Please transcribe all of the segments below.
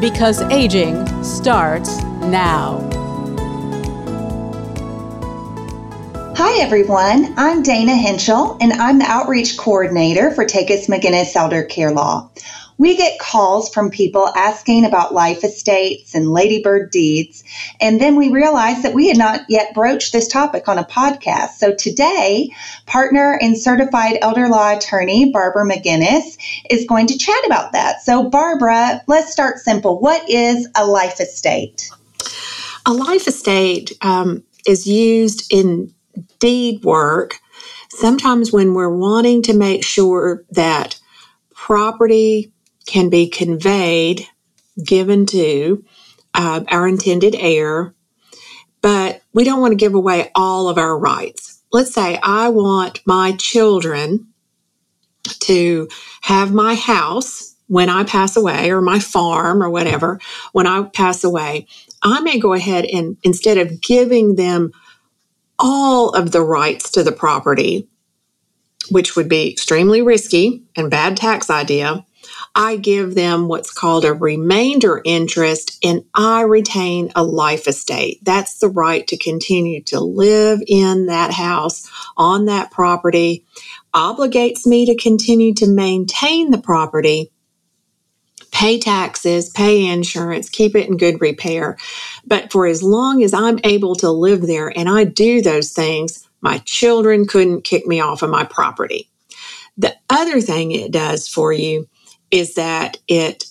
because aging starts now. Hi everyone, I'm Dana Henschel, and I'm the Outreach Coordinator for Takacs McGinnis Elder Care Law. We get calls from people asking about life estates and ladybird deeds, and then we realized that we had not yet broached this topic on a podcast. So today, partner and certified elder law attorney Barbara McGinnis is going to chat about that. So Barbara, let's start simple. What is a life estate? A life estate is used in deed work sometimes when we're wanting to make sure that property can be conveyed, given to our intended heir, but we don't want to give away all of our rights. Let's say I want my children to have my house when I pass away, or my farm or whatever when I pass away. I may go ahead and, instead of giving them all of the rights to the property, which would be extremely risky and bad tax idea, I give them what's called a remainder interest, and I retain a life estate. That's the right to continue to live in that house, on that property, obligates me to continue to maintain the property, pay taxes, pay insurance, keep it in good repair. But for as long as I'm able to live there and I do those things, my children couldn't kick me off of my property. The other thing it does for you is that it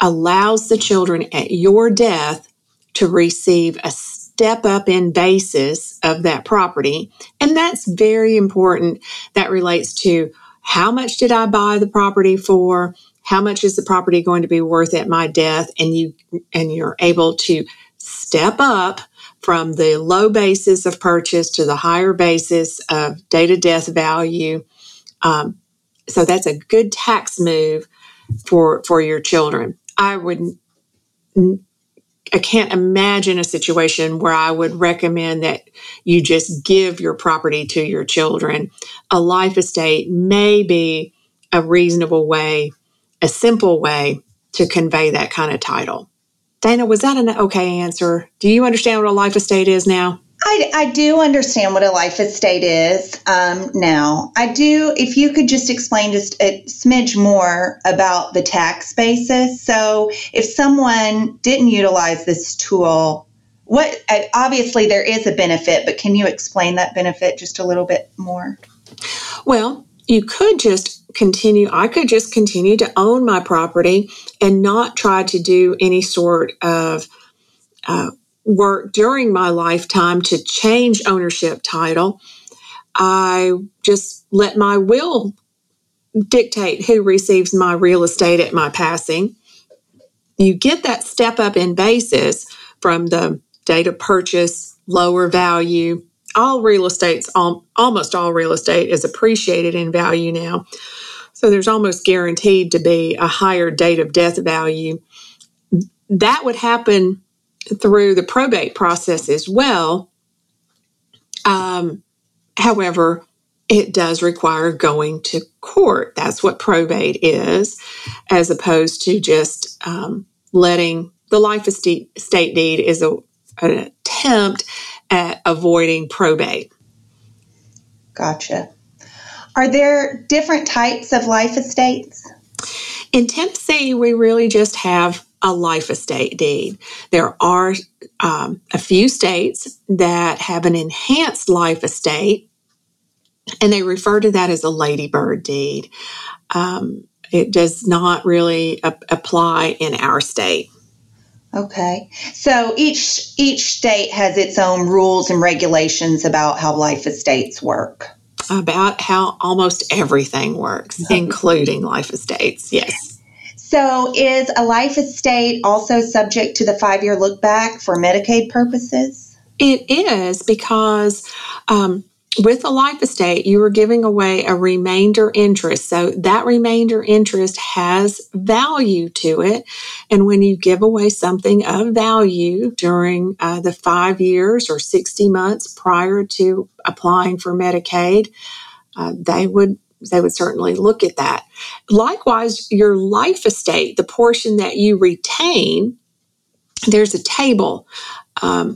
allows the children at your death to receive a step up in basis of that property. And that's very important. That relates to how much did I buy the property for? How much is the property going to be worth at my death? And you're able to step up from the low basis of purchase to the higher basis of date-of-death value. So that's a good tax move for your children. I can't imagine a situation where I would recommend that you just give your property to your children. A life estate may be a reasonable way, a simple way to convey that kind of title. Dana, was that an okay answer? Do you understand what a life estate is now? I do understand what a life estate is now. I do, if you could just explain just a smidge more about the tax basis. So if someone didn't utilize this tool, what obviously there is a benefit, but can you explain that benefit just a little bit more? Well, you could just continue. I could just continue to own my property and not try to do any sort of work during my lifetime to change ownership title. I just let my will dictate who receives my real estate at my passing. You get that step up in basis from the date of purchase, lower value. All real estates, almost all real estate is appreciated in value now. So there's almost guaranteed to be a higher date of death value. That would happen through the probate process as well. However, it does require going to court. That's what probate is, as opposed to just letting the life estate deed is an attempt at avoiding probate. Gotcha. Are there different types of life estates? In Tennessee, we really just have a life estate deed. There are a few states that have an enhanced life estate, and they refer to that as a ladybird deed. It does not really apply in our state. Okay. So each state has its own rules and regulations about how life estates work. About how almost everything works, including life estates, yes. So is a life estate also subject to the five-year look back for Medicaid purposes? It is, because with a life estate, you are giving away a remainder interest. So that remainder interest has value to it. And when you give away something of value during the 5 years or 60 months prior to applying for Medicaid, they would certainly look at that. Likewise, your life estate, the portion that you retain, there's a table, a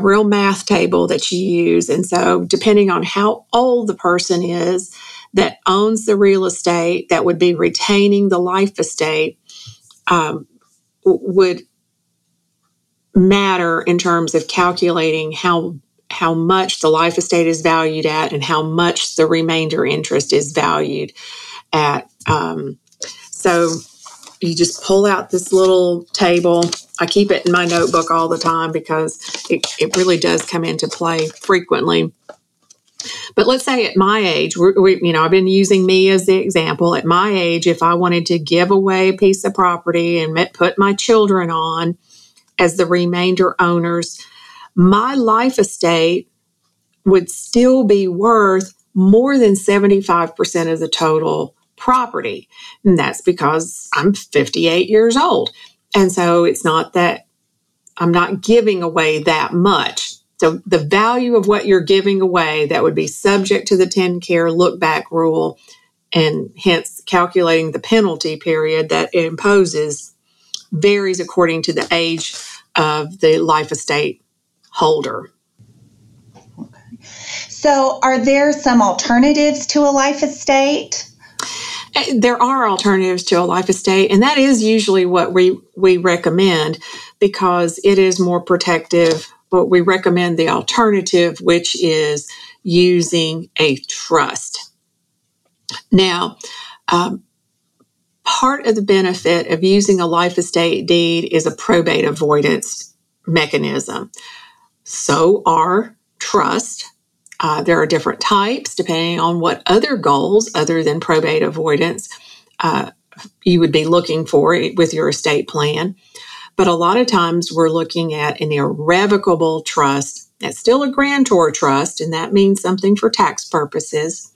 real math table that you use. And so depending on how old the person is that owns the real estate that would be retaining the life estate would matter in terms of calculating how much the life estate is valued at and how much the remainder interest is valued at. So you just pull out this little table. I keep it in my notebook all the time because it really does come into play frequently. But let's say at my age, I've been using me as the example. At my age, if I wanted to give away a piece of property and put my children on as the remainder owners, my life estate would still be worth more than 75% of the total property. And that's because I'm 58 years old. And so it's not that I'm not giving away that much. So the value of what you're giving away, that would be subject to the 10-care look-back rule, and hence calculating the penalty period that it imposes, varies according to the age of the life estate holder. Okay. So are there some alternatives to a life estate? There are alternatives to a life estate, and that is usually what we recommend because it is more protective. But we recommend the alternative, which is using a trust. Now, part of the benefit of using a life estate deed is a probate avoidance mechanism. So are trusts. There are different types depending on what other goals other than probate avoidance you would be looking for with your estate plan. But a lot of times we're looking at an irrevocable trust. That's still a grantor trust, and that means something for tax purposes,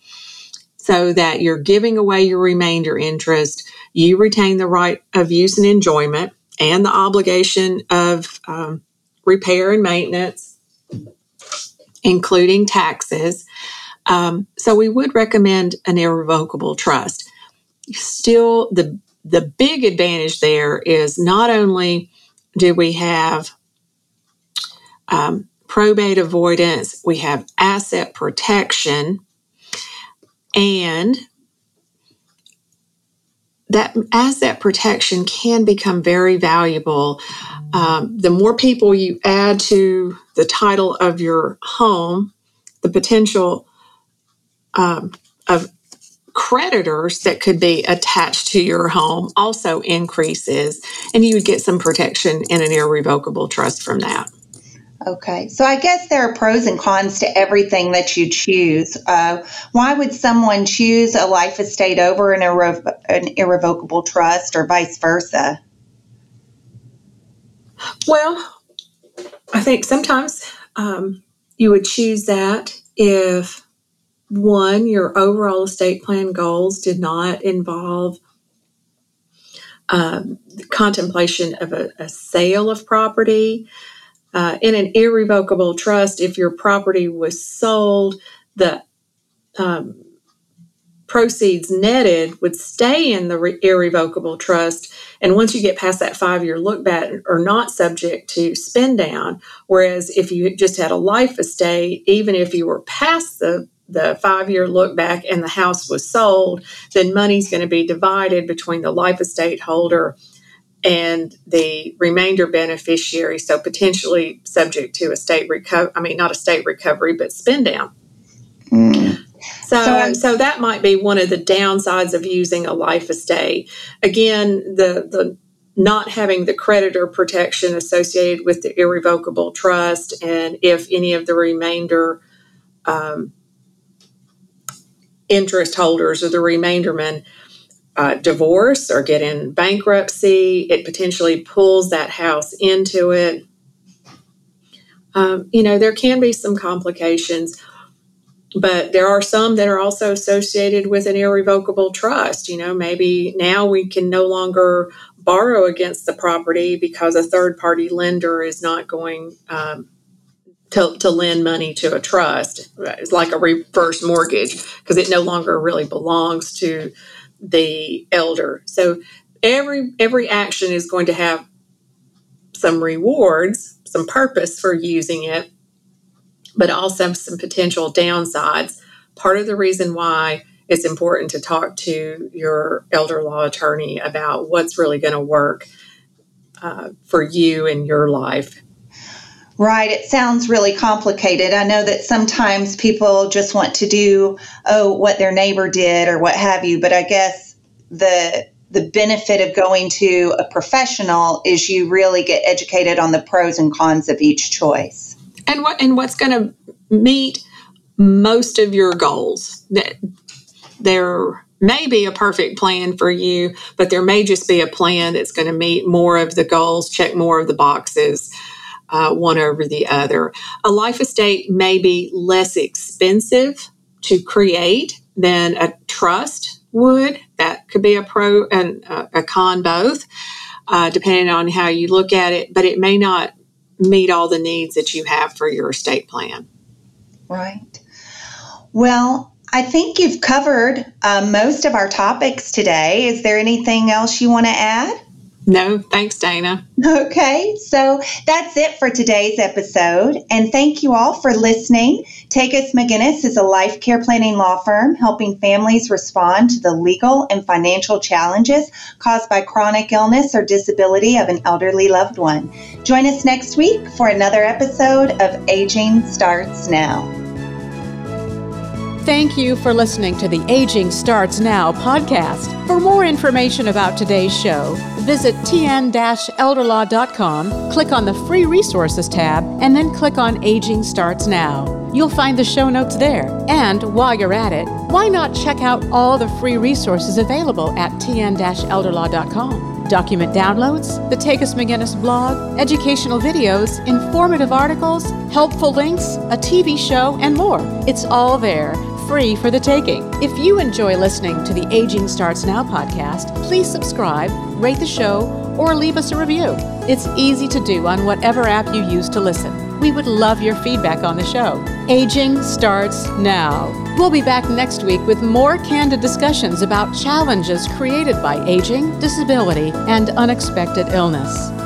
so that you're giving away your remainder interest. You retain the right of use and enjoyment and the obligation of repair and maintenance, including taxes. So we would recommend an irrevocable trust. Still, the big advantage there is not only do we have probate avoidance, we have asset protection, and that asset protection can become very valuable. The more people you add to the title of your home, the potential of creditors that could be attached to your home also increases, and you would get some protection in an irrevocable trust from that. Okay. So I guess there are pros and cons to everything that you choose. Why would someone choose a life estate over an irrevocable trust or vice versa? Well, I think sometimes you would choose that if, one, your overall estate plan goals did not involve the contemplation of a sale of property. In an irrevocable trust, if your property was sold, the proceeds netted would stay in the irrevocable trust. And once you get past that 5-year look back, are not subject to spend down. Whereas if you just had a life estate, even if you were past the 5-year look back and the house was sold, then money's going to be divided between the life estate holder and the remainder beneficiary, so potentially subject to spend down. Mm. So that might be one of the downsides of using a life estate. Again, the not having the creditor protection associated with the irrevocable trust, and if any of the remainder interest holders or the remainder men divorce or get in bankruptcy. It potentially pulls that house into it. There can be some complications, but there are some that are also associated with an irrevocable trust. You know, maybe now we can no longer borrow against the property because a third-party lender is not going to lend money to a trust. It's like a reverse mortgage because it no longer really belongs to the elder. So every action is going to have some rewards, some purpose for using it, but also some potential downsides. Part of the reason why it's important to talk to your elder law attorney about what's really going to work for you in your life. Right. It sounds really complicated. I know that sometimes people just want to do, what their neighbor did or what have you. But I guess the benefit of going to a professional is you really get educated on the pros and cons of each choice. And what's going to meet most of your goals. There may be a perfect plan for you, but there may just be a plan that's going to meet more of the goals, check more of the boxes, one over the other. A life estate may be less expensive to create than a trust would. That could be a pro and a con both, depending on how you look at it, but it may not meet all the needs that you have for your estate plan. Right. Well, I think you've covered most of our topics today. Is there anything else you want to add? No, thanks, Dana. Okay, so that's it for today's episode. And thank you all for listening. Takacs McGinnis is a life care planning law firm helping families respond to the legal and financial challenges caused by chronic illness or disability of an elderly loved one. Join us next week for another episode of Aging Starts Now. Thank you for listening to the Aging Starts Now podcast. For more information about today's show, visit tn-elderlaw.com, click on the Free Resources tab, and then click on Aging Starts Now. You'll find the show notes there. And while you're at it, why not check out all the free resources available at tn-elderlaw.com? Document downloads, the Takacs McGinnis blog, educational videos, informative articles, helpful links, a TV show, and more. It's all there, free for the taking. If you enjoy listening to the Aging Starts Now podcast, please subscribe, rate the show, or leave us a review. It's easy to do on whatever app you use to listen. We would love your feedback on the show. Aging Starts Now. We'll be back next week with more candid discussions about challenges created by aging, disability, and unexpected illness.